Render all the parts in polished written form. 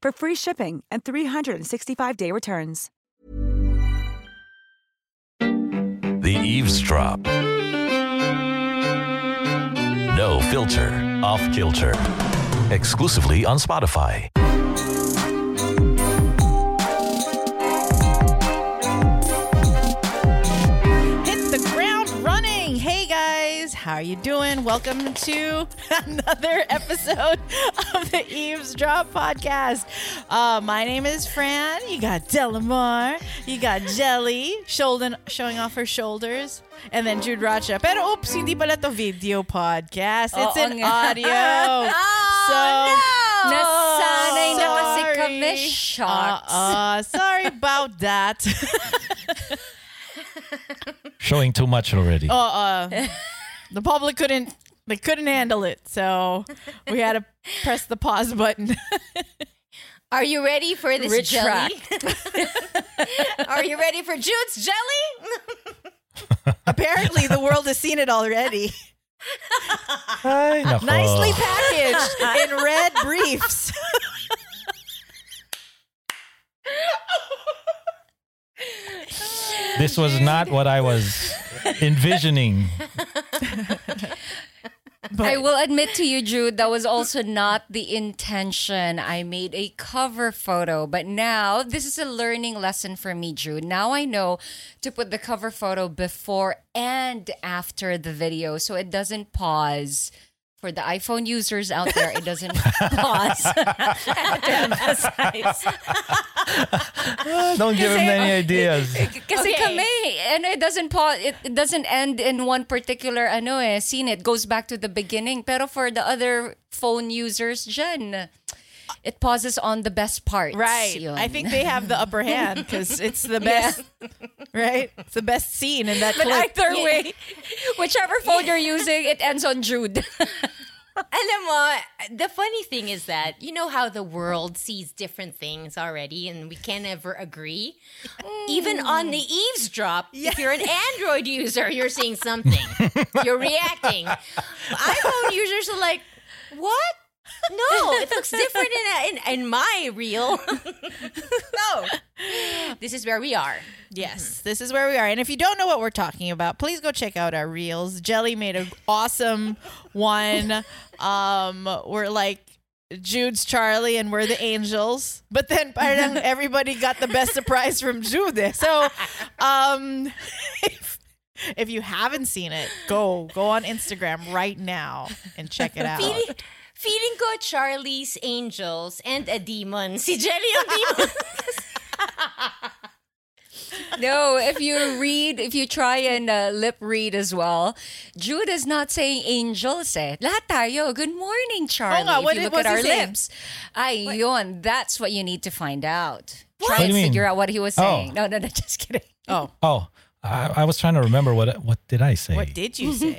for free shipping and 365-day returns. The Eavesdrop. No filter. Off kilter. Exclusively on Spotify. How are you doing? Welcome to another episode of the Eavesdrop Podcast. My name is Fran. You got Delamar. You got Jelly Shouldin showing off her shoulders. And then Jude Rocha. Pero oops, hindi pala to video podcast. It's an audio. Nasanay na kasi kami shots. Sorry about that. Showing too much already. The public couldn't handle it, so we had to press the pause button. Are you ready for this jelly? Are you ready for Jude's jelly? Apparently, the world has seen it already. Ay, nicely packaged in red briefs. This was not what I was envisioning. I will admit to you, Jude, that was also not the intention. I made a cover photo, but now this is a learning lesson for me, Jude. Now I know to put the cover photo before and after the video so it doesn't pause. For the iPhone users out there, it doesn't pause. Don't give him any ideas. Kasi kami, it doesn't pause. It doesn't end in one particular scene. It goes back to the beginning. Pero for the other phone users, it pauses on the best parts. Right. Yun. I think they have the upper hand because it's the best, right? It's the best scene in that clip. But either way, whichever phone you're using, it ends on Jude. Alam mo, the funny thing is that, you know how the world sees different things already and we can't ever agree? Even on the eavesdrop, if you're an Android user, you're seeing something. You're reacting. iPhone users are like, what? No, it looks different in my reel. No. This is where we are. Yes, This is where we are. And if you don't know what we're talking about, please go check out our reels. Jelly made an awesome one. We're like Jude's Charlie and we're the angels. But then everybody got the best surprise from Jude. So if you haven't seen it, go on Instagram right now and check it out. Feeling ko Charlie's Angels and a demon. Si Jelly ang demon. No, if you try and lip read as well, Jude is not saying angels eh. Lahat tayo, good morning Charlie. Oh, if you look at our lips. Ayun, that's what you need to find out. What? Try and figure out what he was saying. No, just kidding. Oh. I was trying to remember what did I say? What did you say?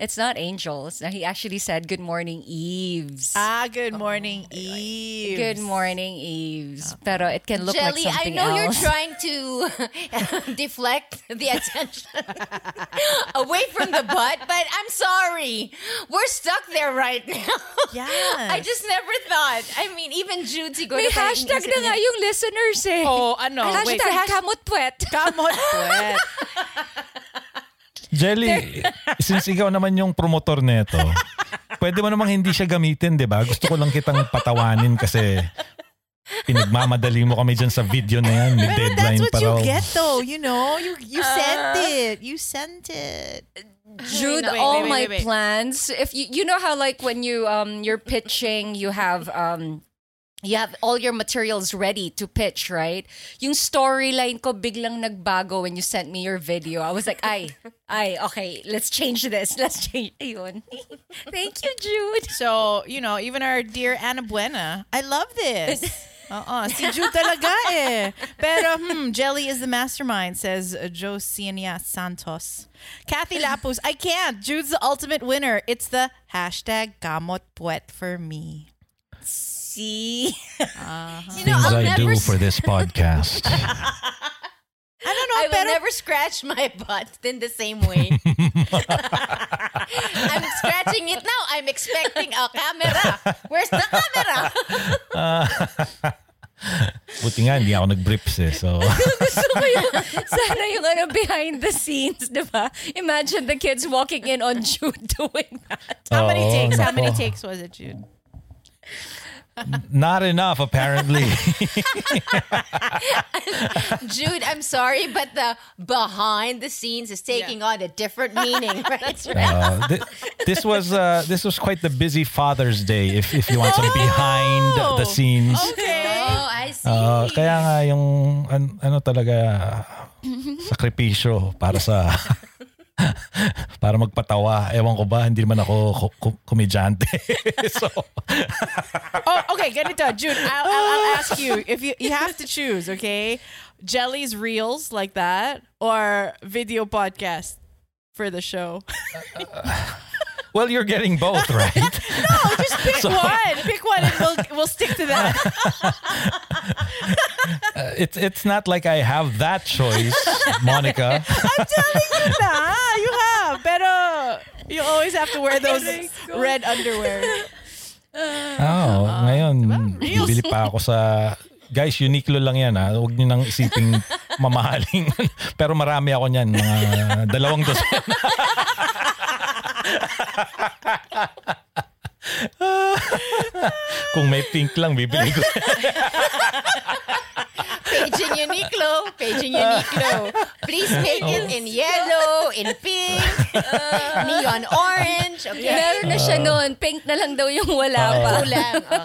It's not angels. He actually said, "Good morning, Eves." Ah, good morning, Eves. Good morning, Eves. Pero it can look Jelly, like something else. I know else. You're trying to deflect the attention away from the butt, but I'm sorry. We're stuck there right now. Yeah. I just never thought. I mean, even Jude, siguro. May hashtag na nga yung listeners eh. Oh, ano? Hashtag kamutpwet. Kamutpwet. Jelly, since ikaw naman yung promotor nito, pwede mo namang hindi siya gamitin, di ba? Gusto ko lang kitang patawanin kasi pinagmamadali mo kami dyan sa video na yan. May deadline pa raw. That's what you get though, you know? You sent it. You sent it. Jude, wait. Plans. If you know how like when you're pitching, you have all your materials ready to pitch, right? Yung storyline ko biglang nagbago when you sent me your video. I was like, okay, let's change this. Let's change. Ayun. Thank you, Jude. So, you know, even our dear Ana Buena, I love this. Si Jude talaga eh. Pero, Jelly is the mastermind, says Josiania Santos. Kathy Lapus, I can't. Jude's the ultimate winner. It's the #gamotpuet for me. You know, things I do for this podcast. I don't know. I will never scratch my butt in the same way. I'm scratching it now. I'm expecting a camera. Where's the camera? Buti nga, hindi ako nag-brips eh. So. Gusto ko yung, sana yung behind the scenes, di ba? Imagine the kids walking in on Jude doing that. How many takes was it, Jude? Not enough, apparently. Jude, I'm sorry, but the behind the scenes is taking on a different meaning. Right? That's right. This was quite the busy Father's Day. If you want some behind the scenes. Okay. Oh, I see. Kaya nga yung ano talaga sakripisyo para sa. Para magpatawa. Ewan ko ba, hindi naman ako komedyante. So. Okay, ganito. Jude, I'll ask you. If you have to choose, okay? Jelly's reels like that or video podcast for the show? Well, you're getting both, right? No, just pick one. Pick one and we'll stick to that. It's not like I have that choice, Monica. I'm telling you na. You have. Pero you always have to wear those red underwear. Ngayon, bibili pa ako sa... Guys, Uniqlo lang yan ha. Huwag nyo nang isiping mamahaling. Pero marami ako niyan. Mga 2 dozen. Kung may pink lang, bibili ko. Paging Uniqlo. Please make it in yellow, in pink, neon orange. Okay. Meron na siya noon. Pink na lang daw yung wala pa.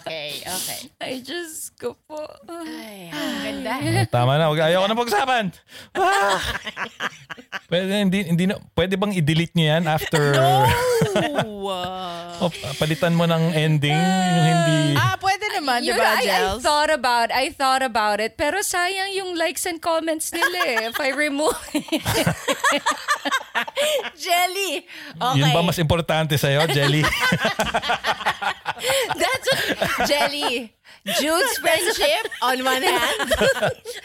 Okay. Ay, Diyos ko po. Ay, ang ganda. Tama na. Ayoko na pag-usapan. Pwede bang i-delete niyo yan after? No! Palitan mo ng ending. Yung hindi... pwede naman. Diba, Jels? I thought about it. Pero sayang yung likes and comments nila if I remove it. Jelly. Okay. Yun ba mas importante sa'yo, Jelly? That's what... Jelly. Jude's friendship on one hand.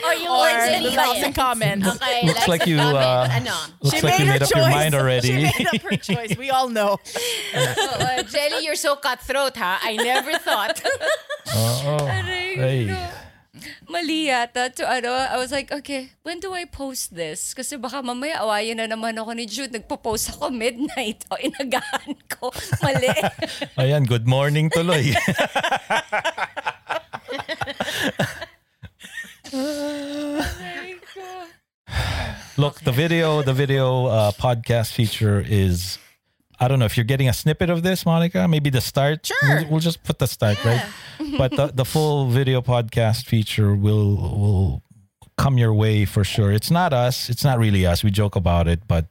Or Jelly likes and comments. Okay, looks like you, made up your mind already. She made up her choice. We all know. Jelly, you're so cutthroat, huh? I never thought. Aray, hey. No. Mali yata to ano. I was like, okay, when do I post this? Kasi baka mamaya awayan na naman ako ni Jude. Nagpo-post ako midnight. O inagahan ko. Mali. Ayan, good morning tuloy. Look, the video podcast feature is... I don't know if you're getting a snippet of this, Monica. Maybe the start. Sure. We'll just put the start, right? But the full video podcast feature will come your way for sure. It's not us. It's not really us. We joke about it, but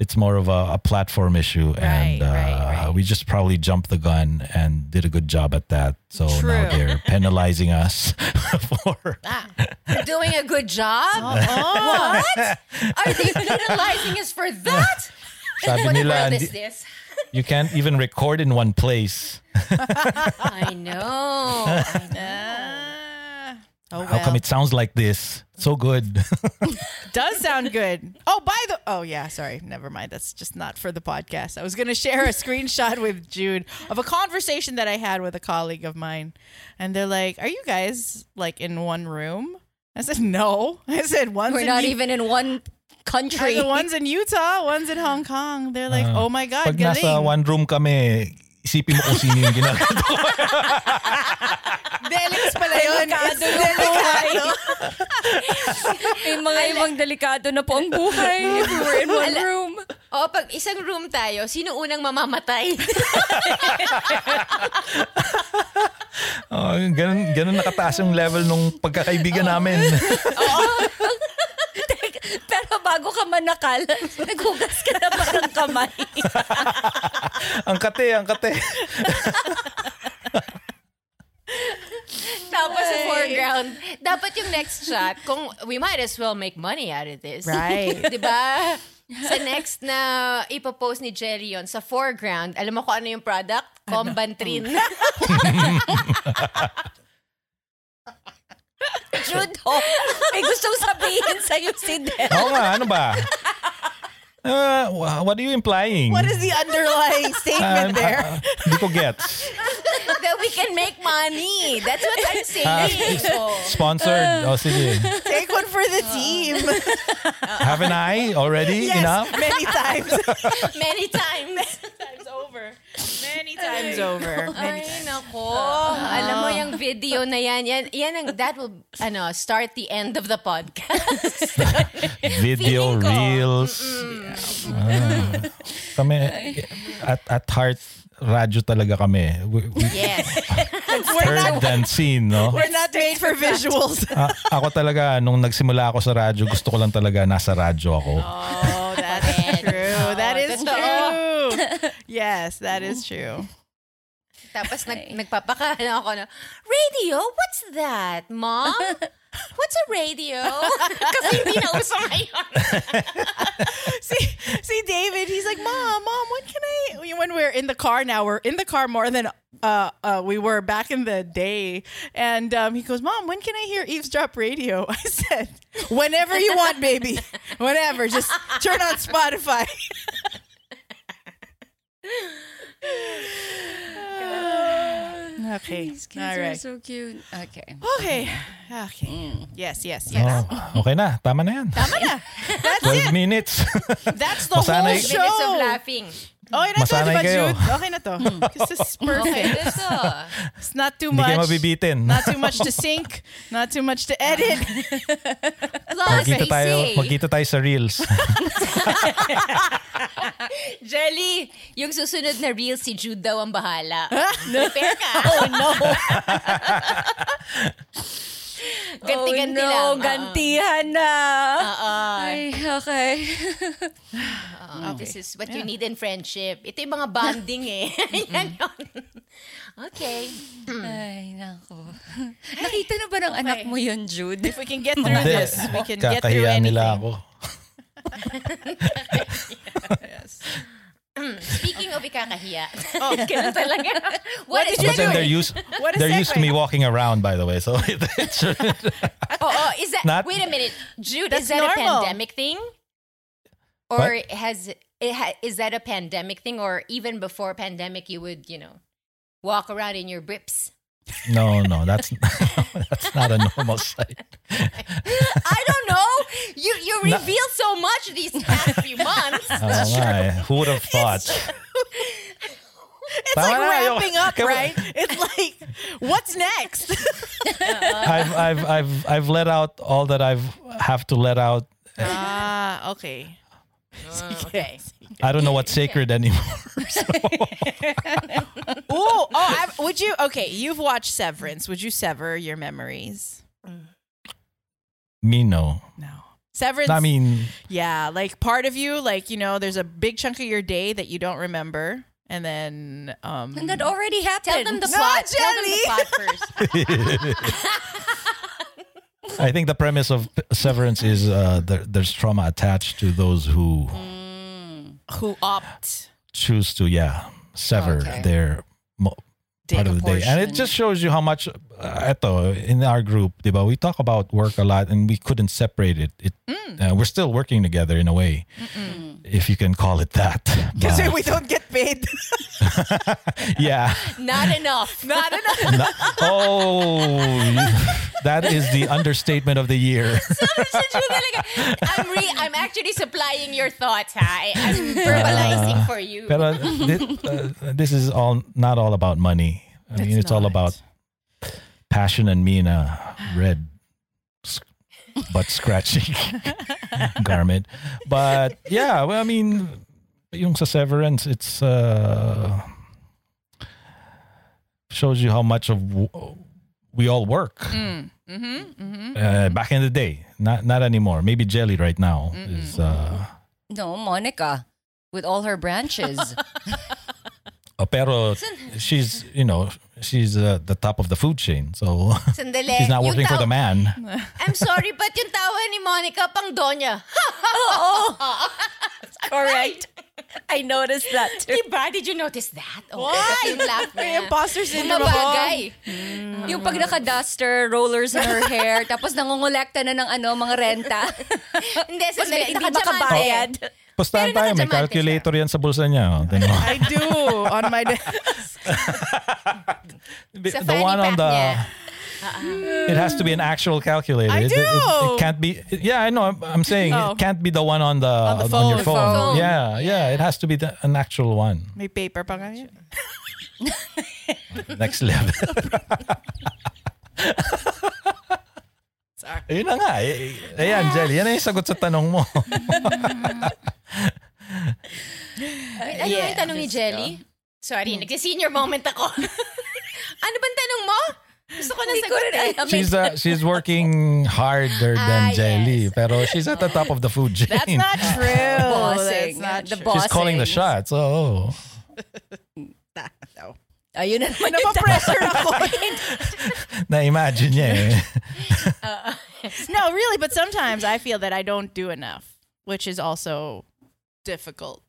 it's more of a platform issue. Right. We just probably jumped the gun and did a good job at that. So now they're penalizing us for doing a good job? What? Are they penalizing us for that? Sabi nila, You can't even record in one place. I know. Oh, how come it sounds like this? So good. Does sound good. Never mind. That's just not for the podcast. I was going to share a screenshot with Jude of a conversation that I had with a colleague of mine. And they're like, are you guys like in one room? I said, no. I said, we're not even in one country. The one's in Utah, one's in Hong Kong. They're like, oh my God, pag galing. Nasa one room kami, isipin mo kung sino yung ginagawa. Delix pala yun. Delikado. May mga ibang delikado na po ang buhay if we were in one room. Oo, pag isang room tayo, sino unang mamamatay? Ganun nakataas yung level nung pagkakaibigan namin. Oo. Pero bago ka manakal, naghugas ka na parang kamay. Ang kate. Tapos sa foreground, dapat yung next shot, kung we might as well make money out of this. Right. Diba? Sa next na ipopost ni Jerry yun, sa foreground, alam mo kung ano yung product? Combantrin. Judo, may gustong sabihin sa'yo si Del. Oo nga, ano ba? What are you implying? What is the underlying statement there? Hindi ko gets. That we can make money. That's what I'm saying. Sponsored. Oh, sige. Take one for the team. Haven't I already? Yes, enough? Many times. Many times over. Ay, nako. Alam mo yung video na yan. Yan ang, that will start the end of the podcast. Video reels. Kami, at heart, radyo talaga kami. Yes. Heard and seen, no? We're not made for visuals. Ako talaga, nung nagsimula ako sa radyo, gusto ko lang talaga nasa radyo ako. Oh, that's true. That is true. Yes, that is true. Tapos nagpapakala ako na, radio? What's that, Mom? What's a radio? Kasi hindi na uso ngayon. See David, he's like, Mom, when we're in the car now, we're in the car more than we were back in the day. And he goes, Mom, when can I hear Eavesdrop radio? I said, whenever you want, baby. Whenever. Just turn on Spotify. Okay. These kids are so cute. Okay. Yes. Oh, okay na. Tama na. That's 12 minutes. That's the whole show. 12 minutes of laughing. Okay na to, diba, Jude? Okay na to. This is perfect. It's not too much. Hindi kayo mabibitin. Not too much to sync. Not too much to edit. Magkita tayo sa reels. Jelly, yung susunod na reels, si Jude daw ang bahala. Prepare ka. Oh, no. Ganti-ganti lang. Gantihan na. Okay. This is what you need in friendship. Ito yung mga bonding eh. Okay. Ay, nako. Nakita na ba ng anak mo yun, Jude? If we can get through this, we can get through anything. Kakahiya nila ako. Yes. Speaking of ikakahiya. Oh, ganun talaga. What did you do? They're used to me walking around, by the way. So it's is that not, wait a minute, Jude, is that normal. A pandemic thing? Or what? Is that a pandemic thing? Or even before pandemic, you would, walk around in your brips? No, that's not a normal sight. I don't know. You reveal so much these past few months. Oh my! Who would have thought? It's like wrapping up, right? It's like, what's next? I've let out all that have to let out. Okay. Okay. I don't know what's sacred anymore. So. Would you? Okay, you've watched Severance. Would you sever your memories? Me, no. No. Severance. I mean, yeah, like part of you, like there's a big chunk of your day that you don't remember, and then and that already happened. Tell them the plot. Tell them the plot first. I think the premise of Severance is there's trauma attached to those who opt choose to sever their part of the day. And it just shows you how much in our group, diba, we talk about work a lot and we couldn't separate it. We're still working together in a way, if you can call it that. Because we don't get paid. Yeah. Not enough. That is the understatement of the year. I'm actually supplying your thoughts. I'm verbalizing for you. Pero this is not all about money. It's all about passion and me in a red butt scratching garment. But yeah, well, I mean, yung sa Severance, it's shows you how much of we all work. Back in the day, not anymore. Maybe Jelly right now is no, Monica with all her branches. Pero she's, she's the top of the food chain. So she's not working for the man. I'm sorry, but yung tawa ni Monica pang donya. Oh. Correct. I noticed that too. Diba? Did you notice that? Oh, I laughed. Yung imposter syndrome. Yung pag naka-duster, rollers in her hair, tapos nangungulekta na ng mga renta. Hindi makabayad. Pustahan tayo, may calculator yan sa bulsa niya. I do. On my desk. The one on the... It has to be an actual calculator. I do. It can't be... Yeah, I know. I'm saying it can't be the one on your phone. Yeah. It has to be an actual one. May paper pa ganyan. Next level. Sorry. Ayun na nga. Ayan, Jelly. Yan na yung sagot sa tanong mo. Ano yung tanong ni Jelly? Sorry, nagsi-senior moment ako. Ano bang tanong mo? Gusto ko na sagutin. She's working harder than Jelly, pero she's at the top of the food chain. That's not true. Bossing. That's not true. She's calling the shots. Oh. Ayun na naman. Napapressure ako. Na-imagine niya eh. No, really, but sometimes I feel that I don't do enough, which is also difficult.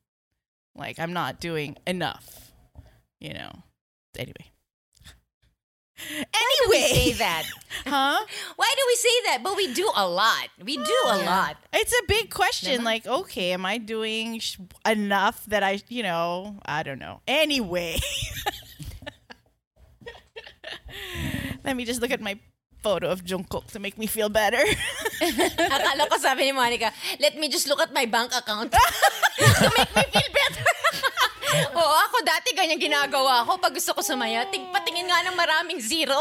Like, I'm not doing enough, Anyway. Why do we say that? Huh? Why do we say that? But we do a lot. We do a lot. It's a big question. Never? Like, okay, am I doing enough that I don't know. Anyway. Let me just look at my photo of Jungkook to make me feel better. Akala ko sabi ni Monica, let me just look at my bank account to make me feel better. Oo, ako dati ganyan ginagawa ko. Pag gusto ko sumaya, patingin nga ng maraming zero.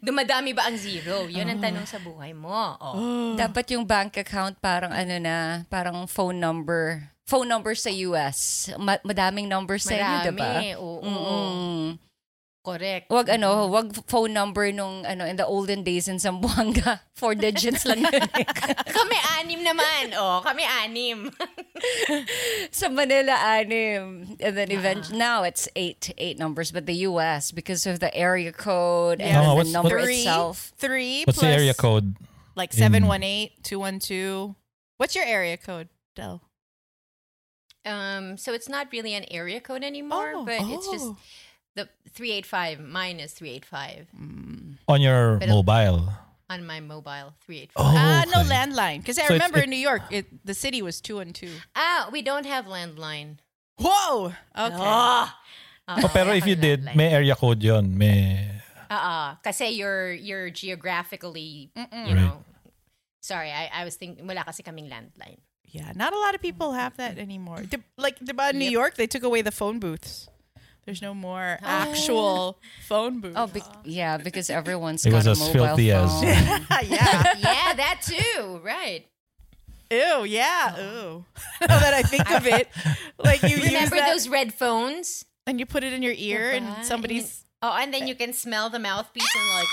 Dumadami ba ang zero? Yun ang tanong sa buhay mo. Oh. Dapat yung bank account parang phone number. Phone number sa US. Madaming number sa inyo, diba? Marami, oo. Correct. Wag phone number nung in the olden days in Zamboanga. 4 digits lang yun. Kami 6 naman. Kami 6. Sa Manila 6. And then eventually now it's 8 numbers, but the US because of the area code and the number itself. 3 plus. What's the area code? Like 718, 212. What's your area code, Del? So it's not really an area code anymore, but it's just the 385, mine is 385. On your mobile? On my mobile, 385. No, landline. Because I remember in New York, the city was 212. We don't have landline. Whoa! Okay. Pero if you did, landline. May area code yun. May... Kasi you're geographically, right. Sorry, I was thinking, wala kasi kaming landline. Yeah, not a lot of people have that anymore. Like, in New York, they took away the phone booths. There's no more actual phone booth. Because everyone's got a mobile filthy phone. As that too, right? Ew, yeah, ew. Now that I think of it, like you remember those red phones, and you put it in your ear, and somebody's. And then you can smell the mouthpiece and like,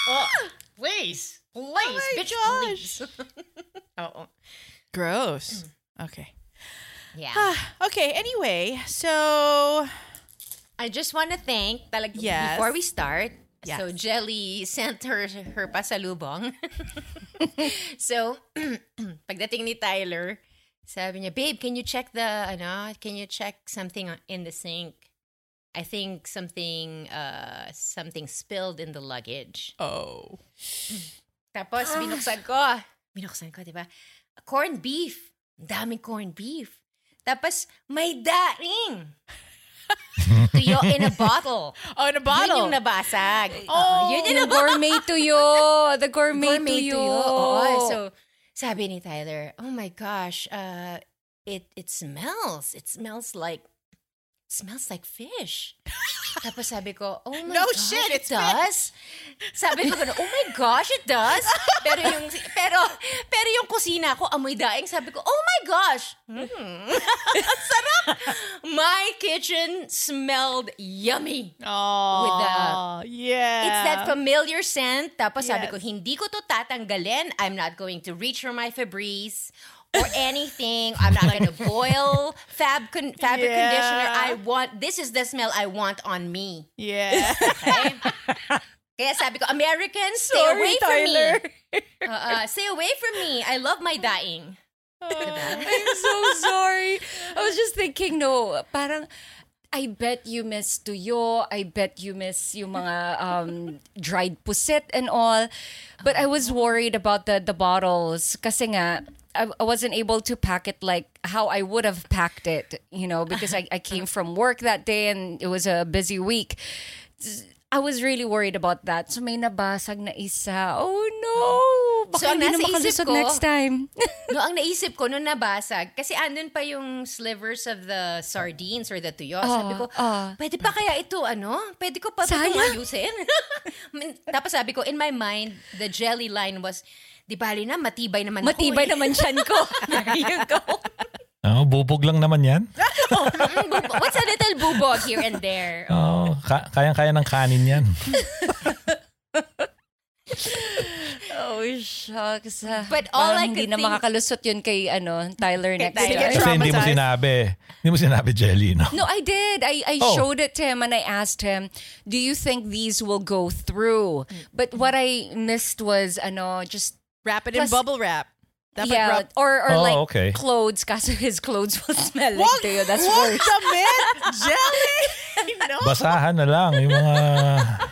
please, bitch, gosh. Please. Gross. Okay. Yeah. Okay. Anyway, so. I just want to thank, before we start, so Jelly sent her pasalubong. So, pagdating ni Tyler, Sabi niya, babe, can you check the, ano, can you check something in the sink? I think something spilled in the luggage. Oh. Tapos, binuksan ko, diba? Corned beef. Dami corned beef. Tapos, may daing. Tuyo in a bottle. Oh, in a bottle. Yun yung nabasag. Oh, yun yung gourmet tuyo. The gourmet tuyo. Oh, so, sabi ni Tyler, oh my gosh, it smells. It smells like fish. Tapos sabi ko, oh my gosh, shit, it does. Sabi ko, oh my gosh, it does. Pero yung kusina ko, amoy daing. Sabi ko, oh my gosh. Sarap. My kitchen smelled yummy. Oh, yeah. It's that familiar scent. Tapos sabi ko, hindi ko to tatanggalin. I'm not going to reach for my Febreze. Or anything. I'm not going to boil fabric conditioner. This is the smell I want on me. Yeah. Okay? Kaya sabi ko, Americans, stay away from me. Stay away from me. I love my dying. I'm so sorry. I was just thinking, no, parang, I bet you miss tuyo. I bet you miss yung mga dried pusit and all. But I was worried about the bottles. Kasi nga, I wasn't able to pack it like how I would have packed it, you know, because I came from work that day and it was a busy week. I was really worried about that. So may nabasag na isa. Oh no! Baka hindi na makalusot next time. No, ang naisip ko nung nabasag, kasi andun pa yung slivers of the sardines or the tuyo. Sabi ko, pwede pa kaya ito, ano? Pwede ko pa itong ayusin? Tapos sabi ko, in my mind, the jelly line was, di bali na, matibay naman siyan ko. There you go. Oh, bubog lang naman yan. What's a little bubog here and there? Oh, kayang-kaya ng kanin yan. Oh, shucks. But all I could think... Hindi na makakalusot yun kay Tyler next time. Kasi hindi mo sinabi Jelly, no? No, I did. I showed it to him and I asked him, do you think these will go through? But what I missed was, just... Wrap it in bubble wrap. Clothes, kasi his clothes will smell like tuyo. That's worse. What the man? Jelly? No. Basahan na lang yung mga...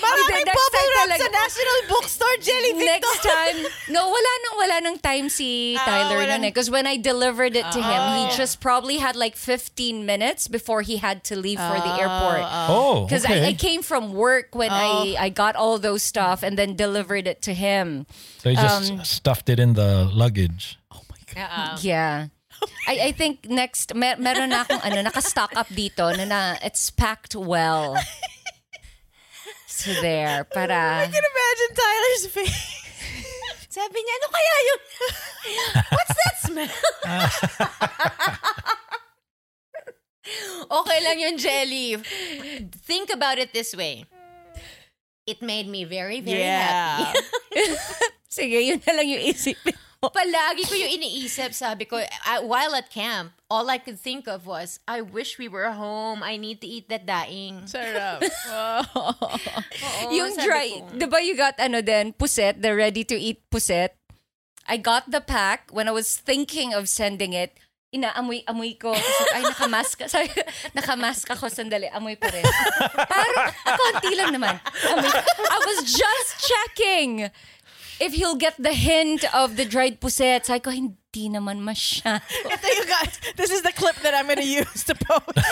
Maraming bubble wrap sa National Bookstore, Jelly Victor. Next time. No, wala nang time si Tyler na. Because when I delivered it to him, he just probably had like 15 minutes before he had to leave for the airport. Because I came from work when I got all those stuff and then delivered it to him. So he just stuffed it in the luggage. Oh my God. Yeah. I think next, meron na akong naka-stock up dito na it's packed well. There, para I can imagine Tyler's face. Sabi niya, ano kaya yung what's that smell? Okay lang yung jelly. Think about it this way. It made me very, very happy. Sige, yun na lang yung isipin mo. Palagi ko yung iniisip, sabi ko, while at camp, all I could think of was, I wish we were home. I need to eat that daing. Sarap. Yung dry, diba you got puset, the ready-to-eat puset. I got the pack when I was thinking of sending it. Inaamoy ko. Ay, nakamaska. Sorry, nakamaska ko sandali. Amoy pa rin. Parang, konti lang naman. I was just checking if he'll get the hint of the dried puset. Sabi ko, hindi. Naman masyado. Ito yung guys, this is the clip that I'm going to use to post.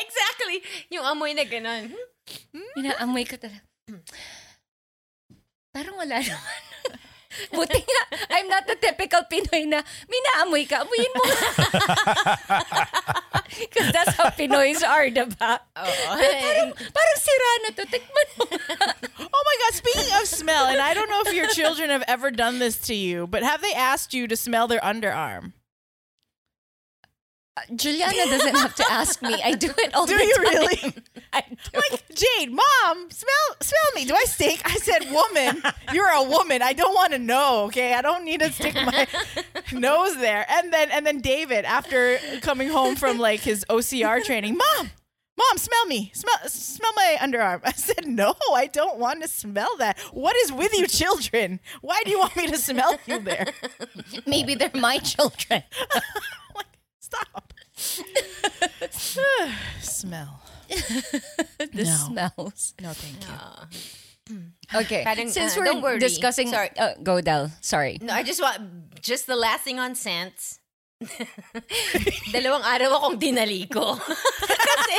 Exactly. Yung amoy na ganun. Inaamoy ko talaga. Parang wala naman. Buti nga, I'm not the typical Pinoy na, may naamoy ka, amuyin mo. Because that's how Pinoys are, diba? Parang sira na to, tikman mo. Oh my God, speaking of smell, and I don't know if your children have ever done this to you, but have they asked you to smell their underarm? Juliana doesn't have to ask me. I do it all the time. Do you really? I do. Like, Jade, Mom, smell me. Do I stink? I said, woman, you're a woman. I don't want to know, okay? I don't need to stick my nose there. And then David, after coming home from like his OCR training, Mom, Mom, smell me. Smell my underarm. I said, no, I don't want to smell that. What is with you children? Why do you want me to smell you there? Maybe they're my children. Stop. Smell. Smells. No, thank you. Okay. Since we're discussing... Sorry. Go, Del. Sorry. No, I just want... Just the last thing on scents... 2 araw akong dinaliko. Kasi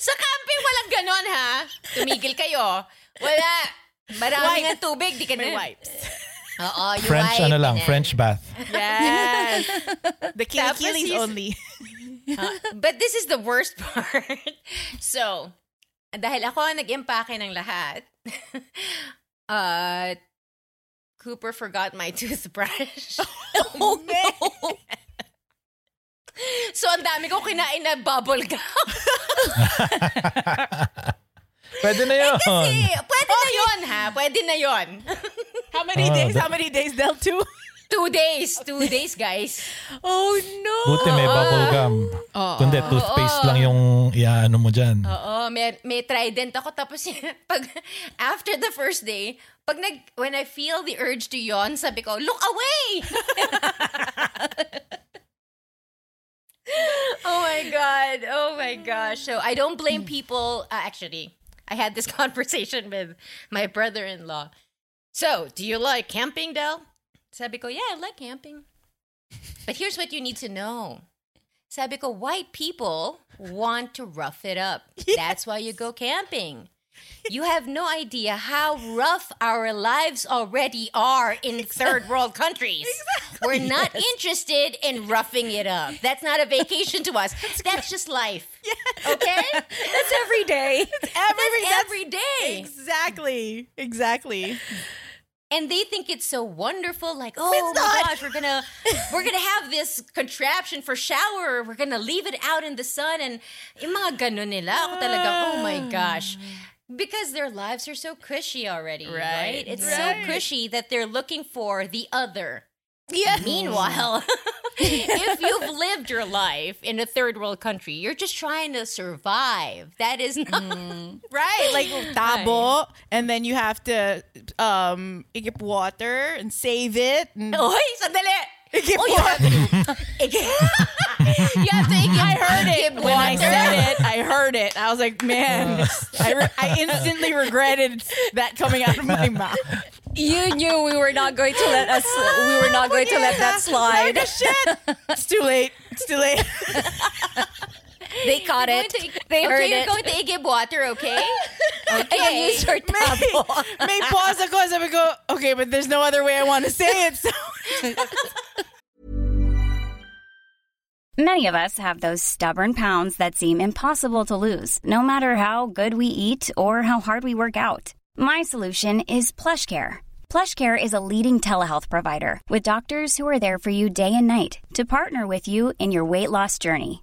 sa camping walang ganon, ha? Tumigil kayo. Wala. Maraming ang tubig. Di ka na. May wipes. Oo, you French, wipe. French bath. Yes. The kilikili's only. But this is the worst part. So, dahil ako nag-impake ng lahat, Cooper forgot my toothbrush. Oh, no. So, ang dami ko kinain na bubble gum. Pwede na yun. Pwede na yun. How many days, Del? 2? 2 days. 2 days, guys. Oh, no. Buti may bubble gum. Kundi, toothpaste lang yung iaano mo dyan. Oo, may Trident ako. Tapos, after the first day, when I feel the urge to yawn, sabi ko, look away! Oh my God. Oh my gosh. So I don't blame people. Actually, I had this conversation with my brother-in-law. So, do you like camping, Del? Sabi ko, yeah, I like camping. But here's what you need to know. Sabi ko, white people want to rough it up. Yes. That's why you go camping. You have no idea how rough our lives already are in third world countries. Exactly. We're not interested in roughing it up. That's not a vacation to us. That's just life. Yes. Okay? That's every day. That's every day. Exactly. And they think it's so wonderful, like, oh my gosh, we're gonna have this contraption for shower. We're gonna leave it out in the sun, and yung mga ganun nila. Ako talaga, oh my gosh, because their lives are so cushy already, right? It's so cushy that they're looking for the other. Yeah. Meanwhile, if you've lived your life in a third world country, you're just trying to survive. That is not... Right. Like, tabo, and then you have to igip water and save it. And... Oy, sandali! Igip water. You have to igip. I heard it when I said it. I heard it. I was like, man, I instantly regretted that coming out of my mouth. You knew we were not going to let us. We were not going to let that slide. Shit. It's too late. They caught it. They heard it. You're going to igib water, okay? Okay. Use your tabo. May pause ako as I go. Okay, but there's no other way I want to say it. So. Many of us have those stubborn pounds that seem impossible to lose, no matter how good we eat or how hard we work out. My solution is PlushCare. PlushCare is a leading telehealth provider with doctors who are there for you day and night to partner with you in your weight loss journey.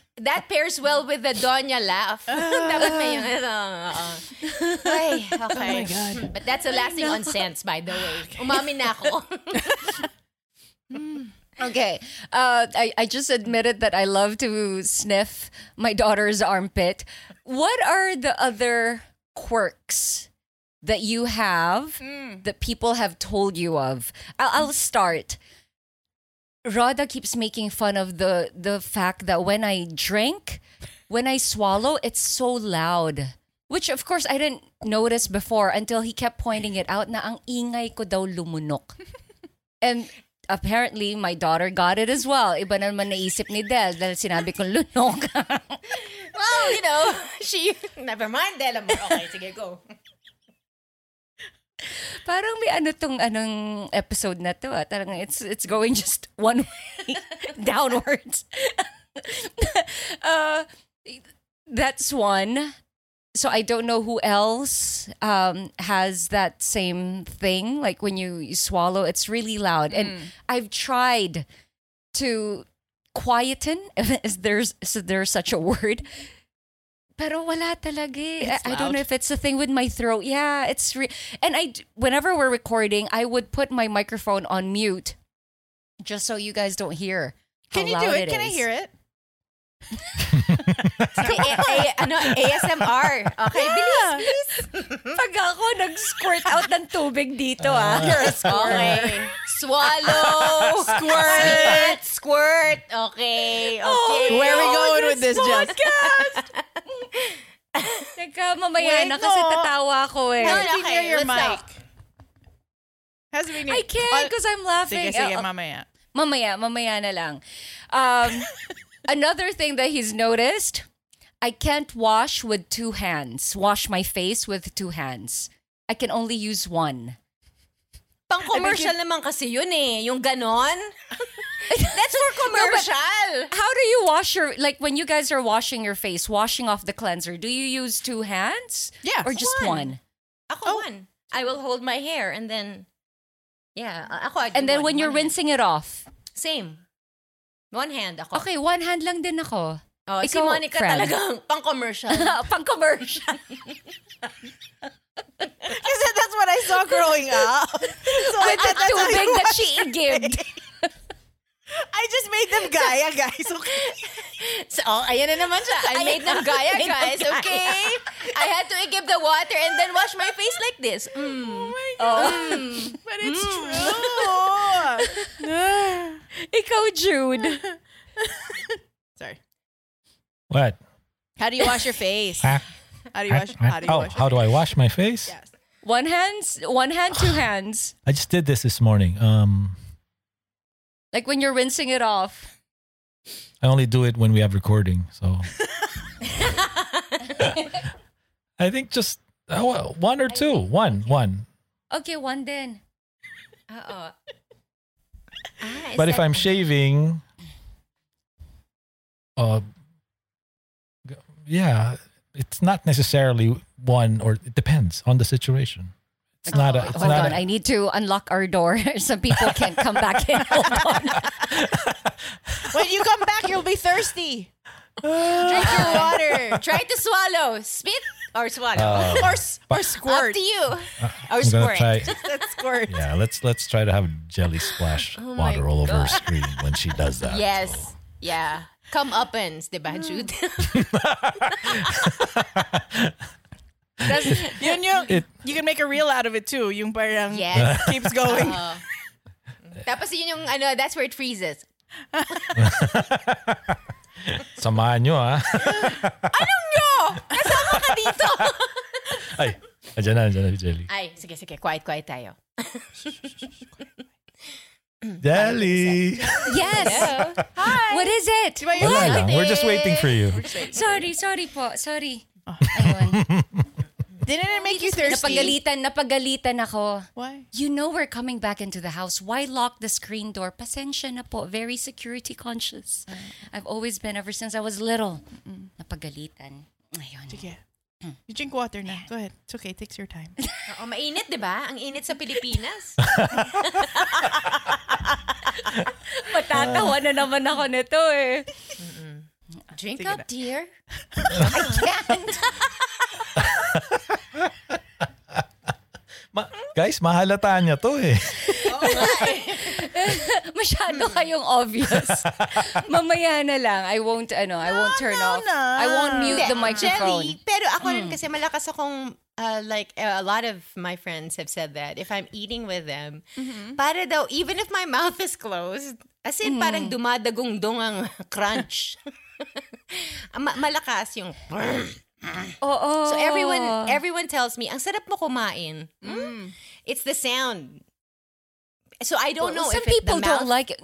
that pairs well with the Donya laugh. Dapat may yung, Ay, okay. Oh my God. But that's a lasting on sense, by the way. Okay. Umami na ako. Okay. I just admitted that I love to sniff my daughter's armpit. What are the other quirks that you have that people have told you of? I'll start. Roda keeps making fun of the fact that when I drink, when I swallow, it's so loud. Which, of course, I didn't notice before until he kept pointing it out na ang ingay ko daw lumunok. And apparently, my daughter got it as well. Iba naman naisip ni Del dahil sinabi kong lunok. Well, you know, she... Never mind, Del. Okay, sige, go. Parang may ano tong anong episode na to. Talagang it's going just one way downwards. That's one. So I don't know who else has that same thing. Like when you swallow, it's really loud. And I've tried to quieten, if there's such a word. Pero wala talaga. I don't know if it's the thing with my throat. Yeah, it's and I whenever we're recording, I would put my microphone on mute just so you guys don't hear. Can you do it? Can I hear it? ASMR. Okay, yeah. Bilis. Pag ako nag-squirt out ng tubig dito, You're a squirt. Okay. Swallow. Squirt. Squirt. Okay. Oh, where are we going with this, podcast? Teka, mamaya na kasi tatawa ko eh. No, okay, your mic. I can't because I'm laughing. Sige, mamaya. Mamaya na lang. Another thing that he's noticed, I can't wash with two hands. Wash my face with two hands. I can only use one. Pang-commercial naman kasi yun eh. Yung ganon. That's for commercial. No, how do you wash your... Like when you guys are washing your face, washing off the cleanser, do you use two hands? Yeah. Or just one? Ako one. I will hold my hair and then... Yeah. Then when you're rinsing it off? Same. One hand ako. Okay, one hand lang din ako. Oh, ikaw, si Monica talagang pang-commercial. Pang-commercial. Kasi that's what I saw growing up. So with the tubig that she igibed. I just made them gaya, guys. Okay. So, ayan na naman siya. I made them gaya, guys. Okay? I had to igib the water and then wash my face like this. Mm. Oh my God. Mm. But it's true. Ikaw, Jude. Sorry. What? How do you wash your face? How do I wash my face? Yes. One hand, two hands. I just did this morning. Like when you're rinsing it off. I only do it when we have recording, so. I think just one or two. One. Okay, one then. Uh-oh. But if I'm shaving, it's not necessarily one, or it depends on the situation. It's not a. It's hold not on, a, I need to unlock our door. Some people can't come back in. Hold on. When you come back, you'll be thirsty. Drink your water. Try to swallow. Spit or swallow or squirt. Up to you. Or squirt. Let's squirt. Yeah, let's try to have jelly splash water all over her screen when she does that. Yes. So. Yeah. Come up and diba, Jude. You can make a reel out of it too. Yung parang keeps going. Tapos yun yung that's where it freezes. Samahan nyo, ha? Anong nyo? Kasama ka dito. Ay, andyan na, Jelly. Ay, sige. Quiet tayo. Jelly. Yes. Hello. Hi. What is it? We're just waiting for you. Sorry po. Ayun. Didn't it make you thirsty? Napagalitan ako. Why? You know we're coming back into the house. Why lock the screen door? Pasensya na po. Very security conscious. I've always been ever since I was little. Mm-mm. Napagalitan. Ayun. Sige. You drink water na. Go ahead. It's okay. It takes your time. Oo, mainit, di ba? Ang init sa Pilipinas. Matatawa na naman ako nito eh. Drink up, dear. I can't. Guys, mahalata niya to eh. Oo nga eh. Masyado kayong obvious. Mamaya na lang. I won't turn off. No. I won't mute the microphone. Jelly, pero ako rin kasi malakas akong a lot of my friends have said that if I'm eating with them, para daw, even if my mouth is closed, as in parang dumadagong-dong ang crunch. Malakas yung... Oh. So everyone tells me, ang sarap mo kumain. Mm. It's the sound. So I don't know if people don't like it.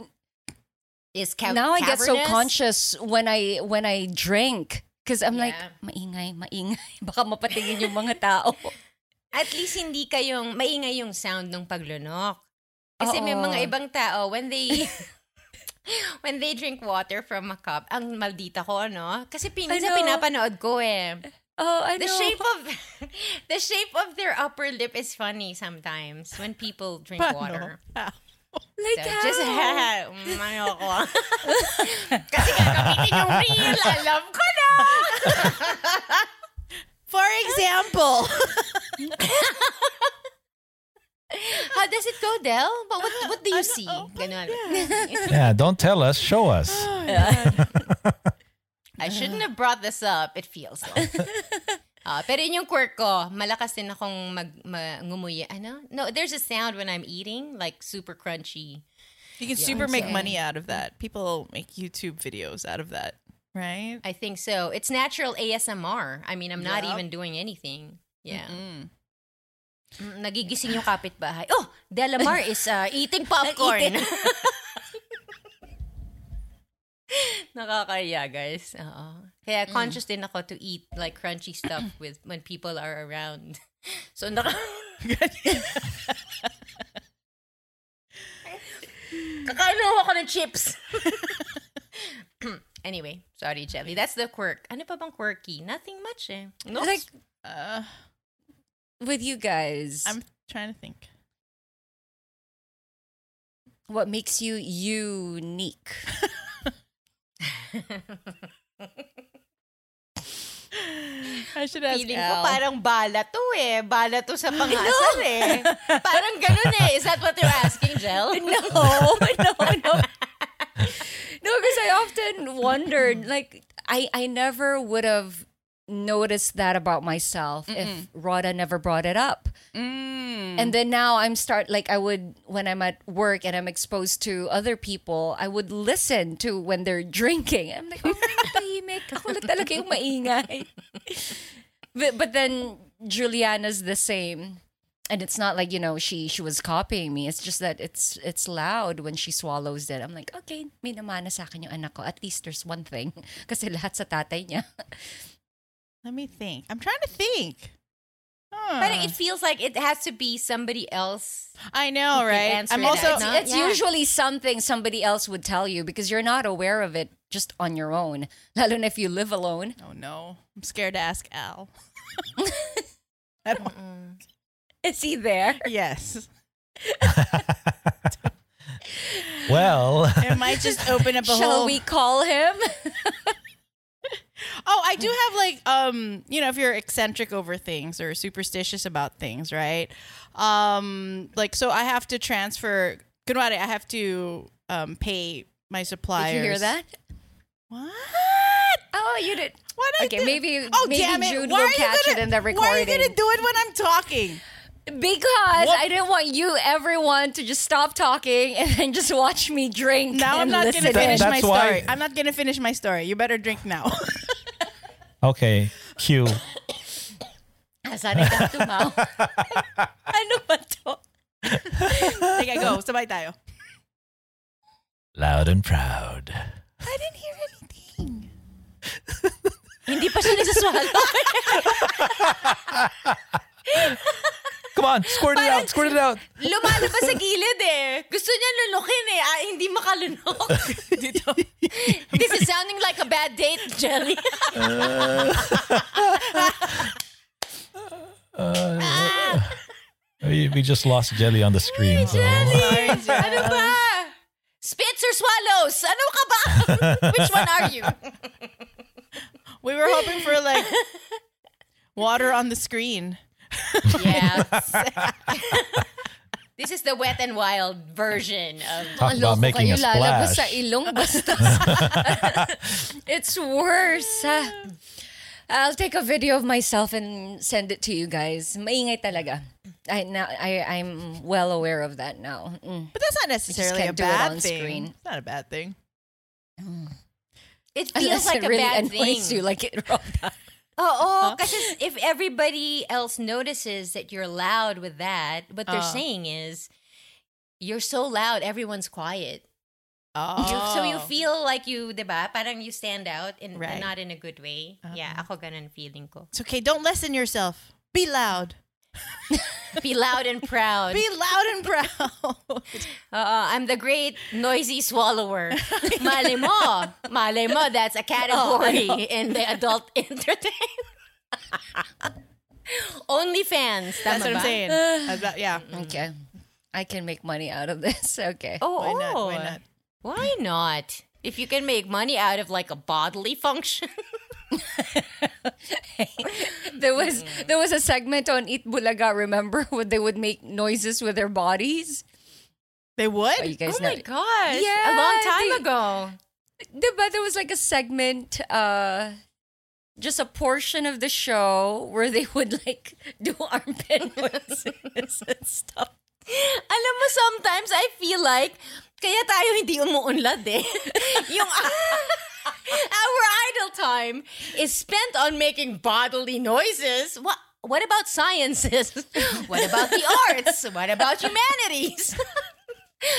Is now cavernous? I get so conscious when I drink because I'm like maingay. Baka mapatingin yung mga tao. At least hindi kayong maingay yung sound ng paglunok. Kasi may mga ibang tao when they drink water from a cup, ang maldita ko, no? Kasi pinapanood ko eh. Oh, I know. The shape of their upper lip is funny sometimes when people drink water. Like so, just ko. Kasi kakamitin yung real, alam ko na! For example... How does it go, Del? But what do you see? Oh, ganon. Yeah, don't tell us, show us. Oh, yeah. I shouldn't have brought this up. It feels like. Pero yun yung quirk ko. Malakas din akong ngumuye. Ano? No, there's a sound when I'm eating, like super crunchy. You can super make money out of that. People make YouTube videos out of that, right? I think so. It's natural ASMR. I mean, I'm not even doing anything. Yeah. Mm-mm. Nagigising yung kapitbahay. Oh, Delamar is eating popcorn. Nakakaya, guys. Uh-oh. Kaya conscious din ako to eat like crunchy stuff with when people are around. So kakain lang ako ng chips. Anyway, sorry, Jelly. That's the quirk. Ano pa bang quirky? Nothing much eh. No. Like with you guys. I'm trying to think. What makes you unique? I should ask Feeling Al. Ko parang bala to eh. Bala to sa pangasal eh. Parang ganun eh. Is that what you're asking, Jel? No. No, because I often wondered, like, I never would have noticed that about myself if Rhoda never brought it up. Mm. And then now when I'm at work and I'm exposed to other people, I would listen to when they're drinking. I'm like, tahimik. Ako lang talaga yung maingay. But then Juliana's the same. And it's not like, you know, she was copying me. It's just that it's loud when she swallows it. I'm like, okay, may namana sa akin yung anak ko. At least there's one thing. Kasi lahat sa tatay niya. Let me think. I'm trying to think. Huh. But it feels like it has to be somebody else. I know, right? I'm also. It's usually something somebody else would tell you because you're not aware of it just on your own. Lalo na if you live alone. Oh no, I'm scared to ask Al. I don't. Mm-mm. Is he there? Yes. Well, it might just open up a Shall we call him? Oh, I do have like, you know, if you're eccentric over things or superstitious about things, right? Like, so I have to transfer. Kunwari, I have to pay my suppliers. Did you hear that? What? Oh, you did. What? Okay, maybe Jude will catch it in the recording. Why are you going to do it when I'm talking? Because I didn't want everyone to just stop talking and then just watch me drink. Now I'm not going to finish my story. I'm not going to finish my story. You better drink now. Okay, cue. Asari ka tumaw. Ano ba to? Sige, go. Sabay tayo. Loud and proud. I didn't hear anything. Hindi pa siya nagsaswallow. Come on, squirt it out, squirt it out. Lumalabas sa gilid eh. Gusto niya lunukin eh. Ah, hindi makalunok. Dito. This is sounding like a bad date, Jelly. We just lost Jelly on the screen. So. Jelly! Ano ba? Spits or swallows? Ano ka ba? Which one are you? We were hoping for like water on the screen. Yes. This is the wet and wild version of talk about making a splash. It's worse. I'll take a video of myself and send it to you guys. Maingay talaga. I'm well aware of that now. Mm. But that's not necessarily a bad thing. Screen. It's not a bad thing. Mm. It feels like a bad thing. Unless it really annoys you like it rolled up. Oh, because if everybody else notices that you're loud with that, what they're saying is, you're so loud, everyone's quiet. Oh. So you feel like you, diba? Parang you stand out and right. Not in a good way. Uh-huh. Yeah, ako ganun feeling ko. It's okay, don't lessen yourself. Be loud. Be loud and proud. Be loud and proud. I'm the great noisy swallower. Malay mo. That's a category in the adult entertainment. OnlyFans. That's what I'm saying. Yeah. Okay. I can make money out of this. Okay. Oh, why not? If you can make money out of like a bodily function. There was a segment on Eat Bulaga, remember, where they would make noises with their bodies. They would? Oh my gosh. Yeah, a long time ago. But there was like a segment, just a portion of the show where they would like do armpit noises and stuff. Alam mo, sometimes I feel like kaya tayo hindi umuunlad eh. Yung our idle time is spent on making bodily noises. What about sciences? What about the arts? What about humanities?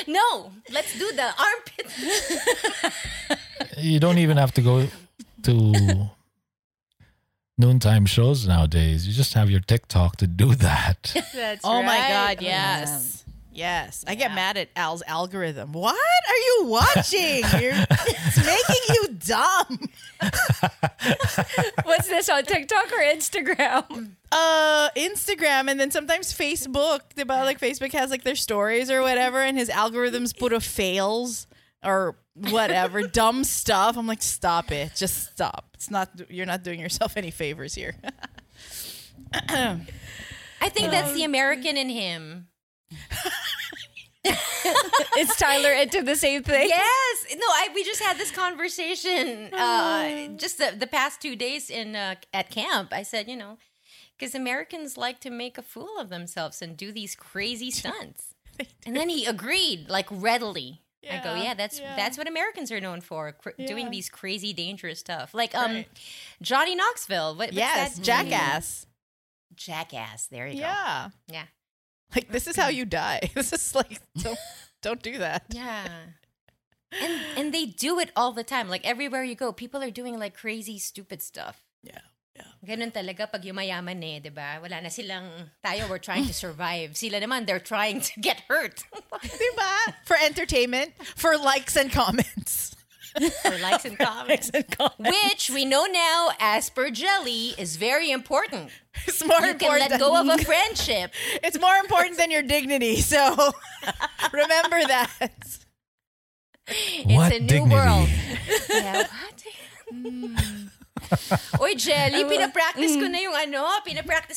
No, let's do the armpit. You don't even have to go to noontime shows nowadays. You just have your TikTok to do that. That's oh right. My God, yes. Oh, yes. I get mad at Al's algorithm. What are you watching? It's making you dumb. What's this on TikTok or Instagram? Instagram, and then sometimes Facebook. Like Facebook has like their stories or whatever, and his algorithms put a fails or whatever dumb stuff. I'm like, stop it. Just stop. It's not, you're not doing yourself any favors here. I think that's the American in him. Is Tyler into the same thing? Yes. No, we just had this conversation just the past 2 days at camp. I said, because Americans like to make a fool of themselves and do these crazy stunts. And then he agreed, like readily. Yeah. I go, that's what Americans are known for, doing these crazy, dangerous stuff. Like right. Johnny Knoxville. What's that? Jackass. Mm-hmm. Jackass. There you go. Yeah. Like, this is how you die. This is like, don't do that. Yeah. And they do it all the time. Like, everywhere you go, people are doing, like, crazy, stupid stuff. Yeah. Yeah. Ganun talaga pag yumayaman eh, diba? Wala na silang, tayo, we're trying to survive. Sila naman, they're trying to get hurt. Diba? For entertainment, for likes and comments. For likes and comments. Which we know now, as per Jelly, is very important. It's more important. You can let go of a friendship. It's more important than your dignity. So remember that. What it's a dignity? New world. Yeah, what? Oy, Jelly, pinapractice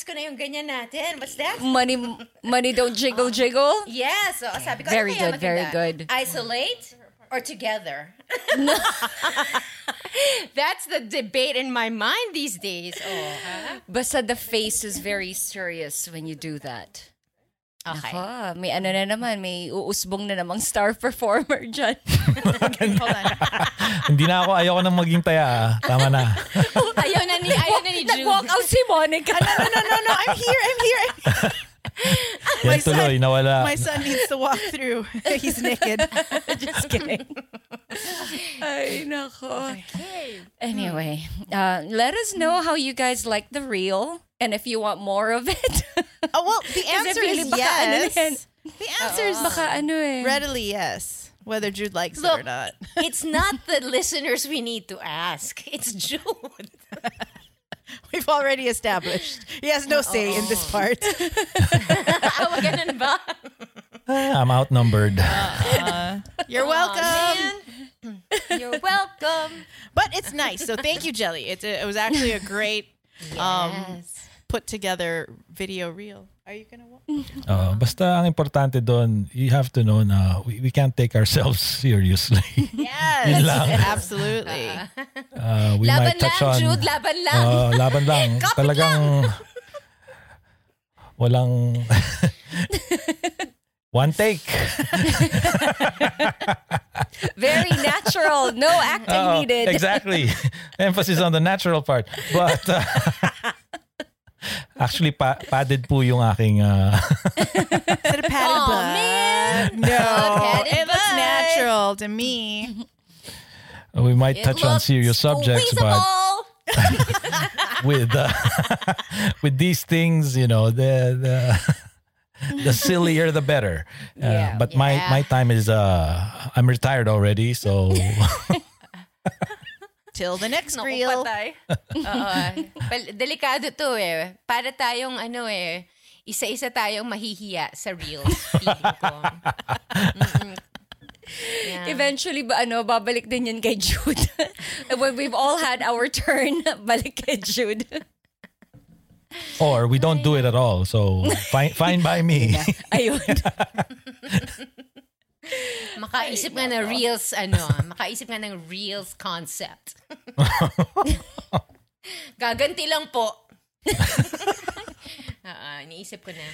ko na yung ganyan natin. What's that? Money don't jiggle. Yes. Yeah, so, sabi ko, very good, very good. Isolate. Or together. No. That's the debate in my mind these days. Oh. Basta the face is very serious when you do that. Okay. Naka, may ano na naman, may uusbong na namang star performer dyan. Hold on. Hindi na ako, ayoko nang maging taya. Tama na. Ayaw na ni Jude. Nag-walk out si Monica. No. I'm here. My son needs to walk through. He's naked. Just kidding. Ay, nako. Okay. Anyway, let us know how you guys like the reel and if you want more of it. Oh, well, the answer is yes. The answer is readily yes, whether Jude likes it or not. It's not the listeners we need to ask. It's Jude. We've already established. He has no say in this part. I'm outnumbered. You're welcome. Man. You're welcome. But it's nice. So thank you, Jelly. It was actually a great put together video reel. Are you gonna walk? Basta ang importante doon, you have to know na we can't take ourselves seriously. Yes, absolutely. We laban might touch lang, on Jude, laban lang. Laban lang. Talagang walang one take. Very natural. No acting needed. Exactly. Emphasis on the natural part. But actually, padded po yung aking... Is it a padded butt? Oh, man. No. It looks natural to me. We might touch on serious subjects, but... with these things, you know, the sillier the better. But my time is... I'm retired already, so... Till the next reel. Delikado to eh. Para tayong ano eh, isa-isa tayong mahihiya sa reels. Feeling ko. Yeah. Eventually, babalik din yan kay Jude. When we've all had our turn, balik kay Jude. Or we don't do it at all. So, fine by me. Ayun. Makaisip nga ng reels, reels concept. Gaganti lang po. Iniisip ko na.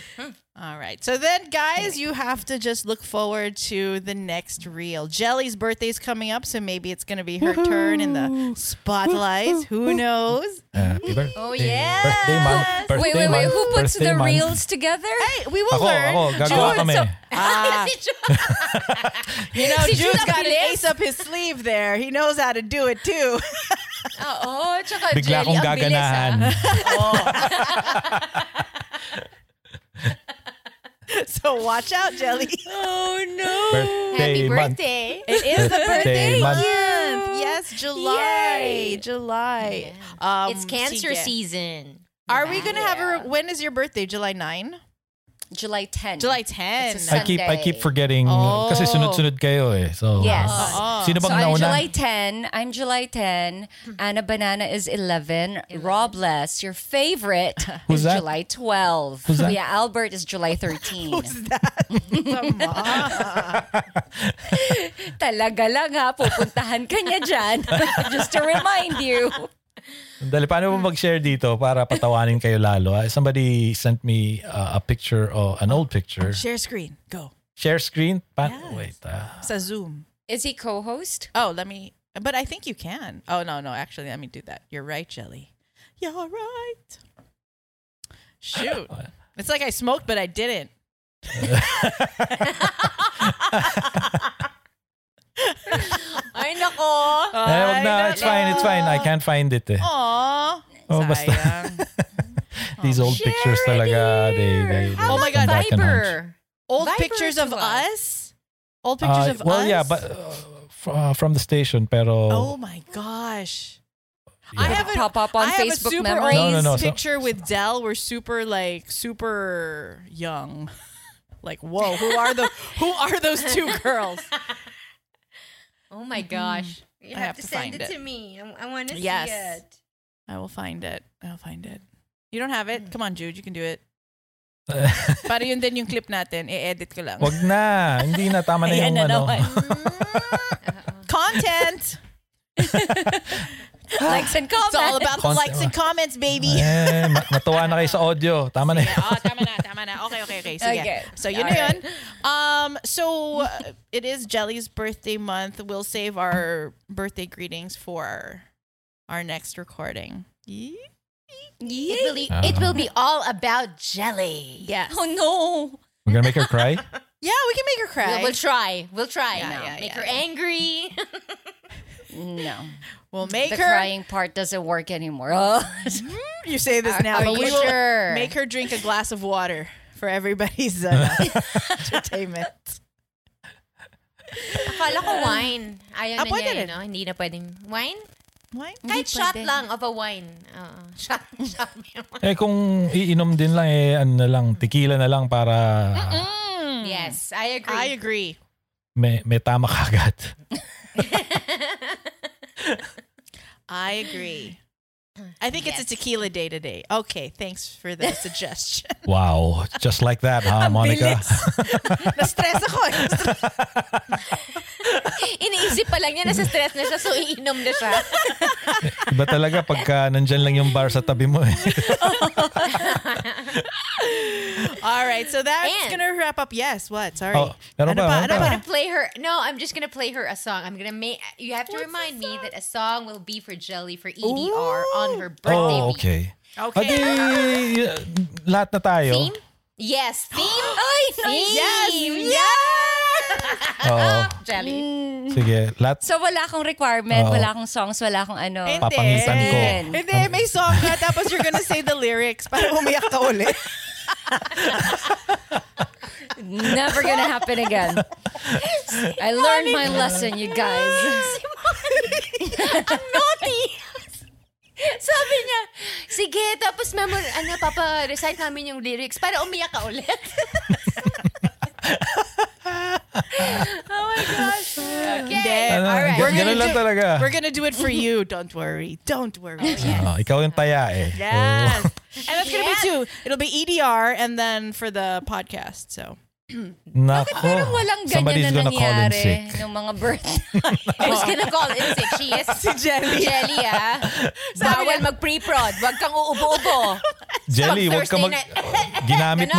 All right. So then, guys, you have to just look forward to the next reel. Jelly's birthday is coming up, so maybe it's going to be her turn in the spotlight. Who knows? Happy birthday. Oh, yeah. Birthday month. Birthday wait. Who puts the reels together? Hey, we will learn. Gagawa kami. You know, Jude's got an ace up his sleeve there. He knows how to do it, too. Oo, tsaka Bigla Jelly, kong gaganahan. So watch out, Jelly. Oh, no. Happy birthday. It is the birthday month. Yes, July. Yeah. It's cancer season. Are we going to have when is your birthday? July 9? July 10. July 10. It's a Sunday. I keep forgetting kasi sunod-sunod kayo eh. So yes. Sino bang nauna? I'm July 10. Anna Banana is 11. Rob Less, your favorite, is that? July 12. Who's that? Yeah, Albert is July 13. Who's that? Talaga lang ha, pupuntahan ka niya dyan. Just to remind you. Dali, paano mo mag-share dito para patawanin kayo lalo? Somebody sent me a picture, or an old picture. Share screen. Go. Share screen? Wait. Sa Zoom. Is he co-host? Oh, let me... But I think you can. Oh, no. Actually, let me do that. You're right, Jelly. You're right. Shoot. It's like I smoked, but I didn't. Ay, nako. Ay, no, it's fine. I can't find it. Aww. Oh, basta. These old pictures talaga. They oh my God, Viber. Old pictures of us? Old pictures of us? Well, yeah, but from the station, pero... Oh my gosh. Yeah. I have pop up on Facebook super memories. No, picture with Del. We're super young. Like, whoa, who are those two girls? Oh my gosh. You have to send it to me. I want to see it. I will find it. You don't have it? Come on, Jude. You can do it. Para yun din yung clip natin. I-edit ko lang. Wag na. Hindi na. Tama na yung Content. Likes and comments. It's all about the likes and comments, baby. Yeah, matuwa na kayo sa audio. Tama na yun. Tama na. Okay. So, yeah. So, yun na yun. So, it is Jelly's birthday month. We'll save our birthday greetings for our next recording. It will be all about Jelly. Yes. Oh, no. We're going to make her cry? Yeah, we can make her cry. We'll try. Yeah, make her angry. No. We'll make her... The crying part doesn't work anymore. Oh. You say this now, but we will make her drink a glass of water for everybody's entertainment. Akala ko wine. Ayaw na niya, no? Hindi na pwedeng... Wine? Wine? Kahit shot lang of a wine. Shot. Kung iinom din lang, tequila na lang para... Mm-mm. Yes, I agree. May tama kagad. I agree. I think it's a tequila day today. Okay, thanks for the suggestion. Wow, just like that, huh, Monica? Na-stress ako. Iniisip pa lang niya, nasa-stress na siya, so iinom na siya. Iba talaga pagka nandyan lang yung bar sa tabi mo. Eh. All right, so that's going to wrap up. Yes, what? Sorry. Oh, ano pa? I'm going to play her. No, I'm just going to play her a song. I'm going to make. You have to remind me that a song will be for Jelly for EDR. Ooh. On her birthday. Oh, okay. Okay. Adi, lahat na tayo. Theme? Yes, theme. Ay, theme. Yes. Yeah. Jelly. Sige, lahat. So wala akong requirement, wala akong songs, wala akong ano. Papangitan ko. Hindi, may song ka, tapos you're gonna say the lyrics para umiyak ka ulit. Never gonna happen again. I learned my lesson, you guys. I'm naughty. Sabi niya, sige, tapos papa-recite namin yung lyrics para umiyak ka ulit. Oh my gosh. Okay. Alright. We're gonna do it for you. Don't worry. Don't worry. Ikaw yung taya eh. Yes. And that's gonna be two. It'll be EDR and then for the podcast. So Nako. Bakit parang walang ganyan na nangyari ng mga birthday? Who's gonna call in sick? She is si Jelly ah. Bawal mag-pre-prod. Huwag kang uubo-ubo. Jelly, huwag kang ginamit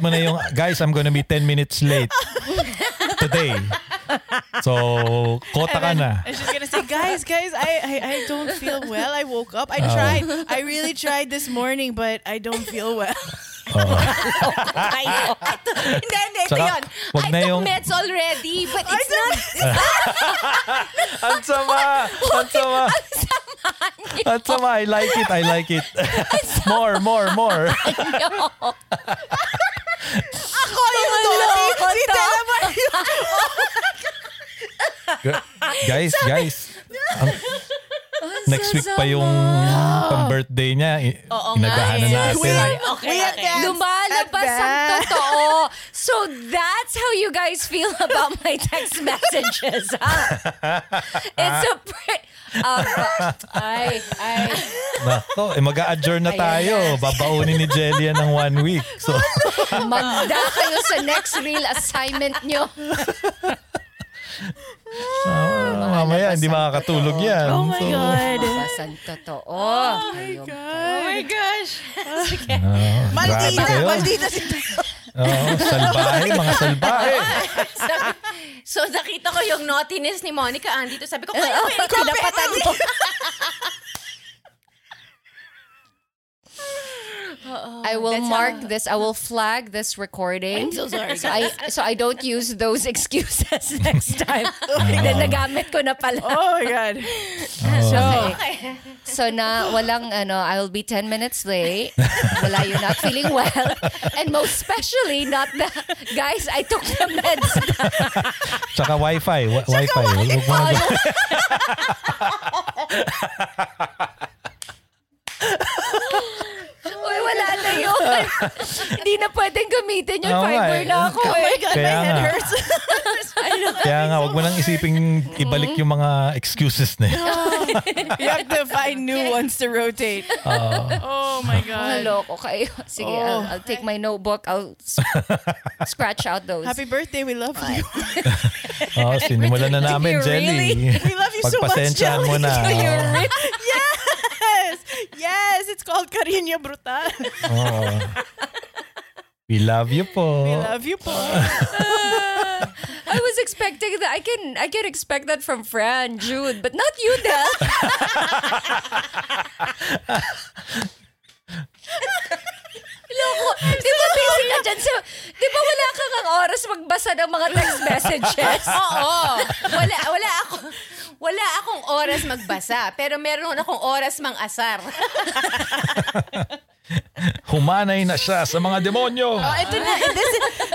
mo na yung guys, I'm gonna be 10 minutes late today. So, kota ka na. And she's gonna say, guys, I don't feel well. I woke up. I tried. I really tried this morning, but I don't feel well. Ito yun. I took meds already, but it's not. Ang sama. I like it. More. I know. Ako yung doon. Si Delamar yun. Guys. Next week pa yung birthday niya. Inagahan na natin. Okay. Lumalabas ang totoo. So that's how you guys feel about my text messages, huh? It's a mag-a-adjourn na tayo. Babaunin ni Jelly ng 1 week. So magda kayo sa next real assignment nyo. Mamaya, hindi makakatulog yan. Oh my God. Malabasan totoo. Oh my gosh. Maldita si Tayo. Mga salbahe. So nakita ko yung naughtiness ni Monica andito. Sabi ko, kaya pinapatan mo. I will mark this. I will flag this recording. I'm so sorry, guys. So I don't use those excuses next time. Then nagamit ko na pala. Oh my God. So na walang ano. I will be 10 minutes late. Wala yun, not feeling well, and most especially not the guys. I took the meds. Tsaka Wi-Fi. Wi-Fi. Uy, wala na yun. Hindi na pwedeng gamitin yun. Fiber na ako eh. Oh my God, my head hurts. Kaya nga, wag mo nang isiping ibalik yung mga excuses na yun. You have to find new ones to rotate. Oh my God. Maloko kayo. Sige, I'll take my notebook. I'll scratch out those. Happy birthday, we love you. Sinimulan na namin, Jelly. We love you so much, Jelly. Mo na. Yes, it's called Cariño Brutal. We love you po. I was expecting that. I can expect that from Fran, Jude, but not you, Del. Loko. Diba busy ka dyan? Diba wala kang oras magbasa ng mga text messages? Oo. Wala akong oras magbasa. Pero meron akong oras mang-asar. Humanay na siya sa mga demonyo. Ito na.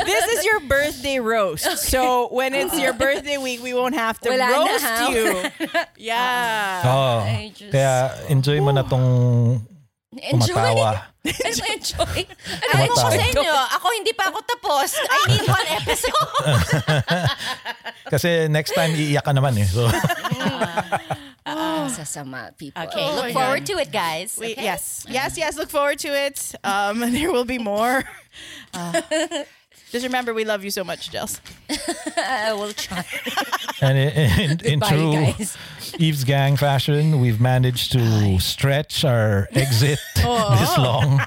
This is your birthday roast. Okay. So when it's your birthday week, we won't have to roast you. Yeah. Kaya enjoy mo na tong Enjoy. Enjoy. Alam mo sa inyo, ako hindi pa ako tapos. I need one episode. Kasi next time, iiyak ka naman eh. So. Sasama people. Okay, look forward to it, guys. Okay? Yes, look forward to it. There will be more. Just remember, we love you so much, Jels. I will try. And in true guys. Eve's gang fashion, we've managed to stretch our exit this long.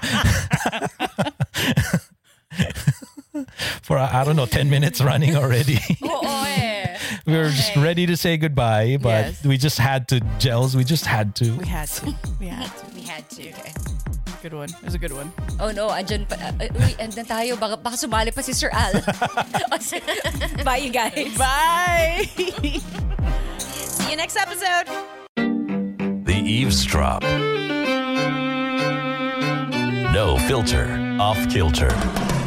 For, I don't know, 10 minutes running already. We were just ready to say goodbye, but we just had to, Jels. We had to. Okay. Good one. It was a good one. Oh no, andyan pa. Uy, andan tayo. Baka sumali pa si Sir Al. Bye, you guys. Bye. See you next episode. The Eavesdrop. No filter. Off kilter.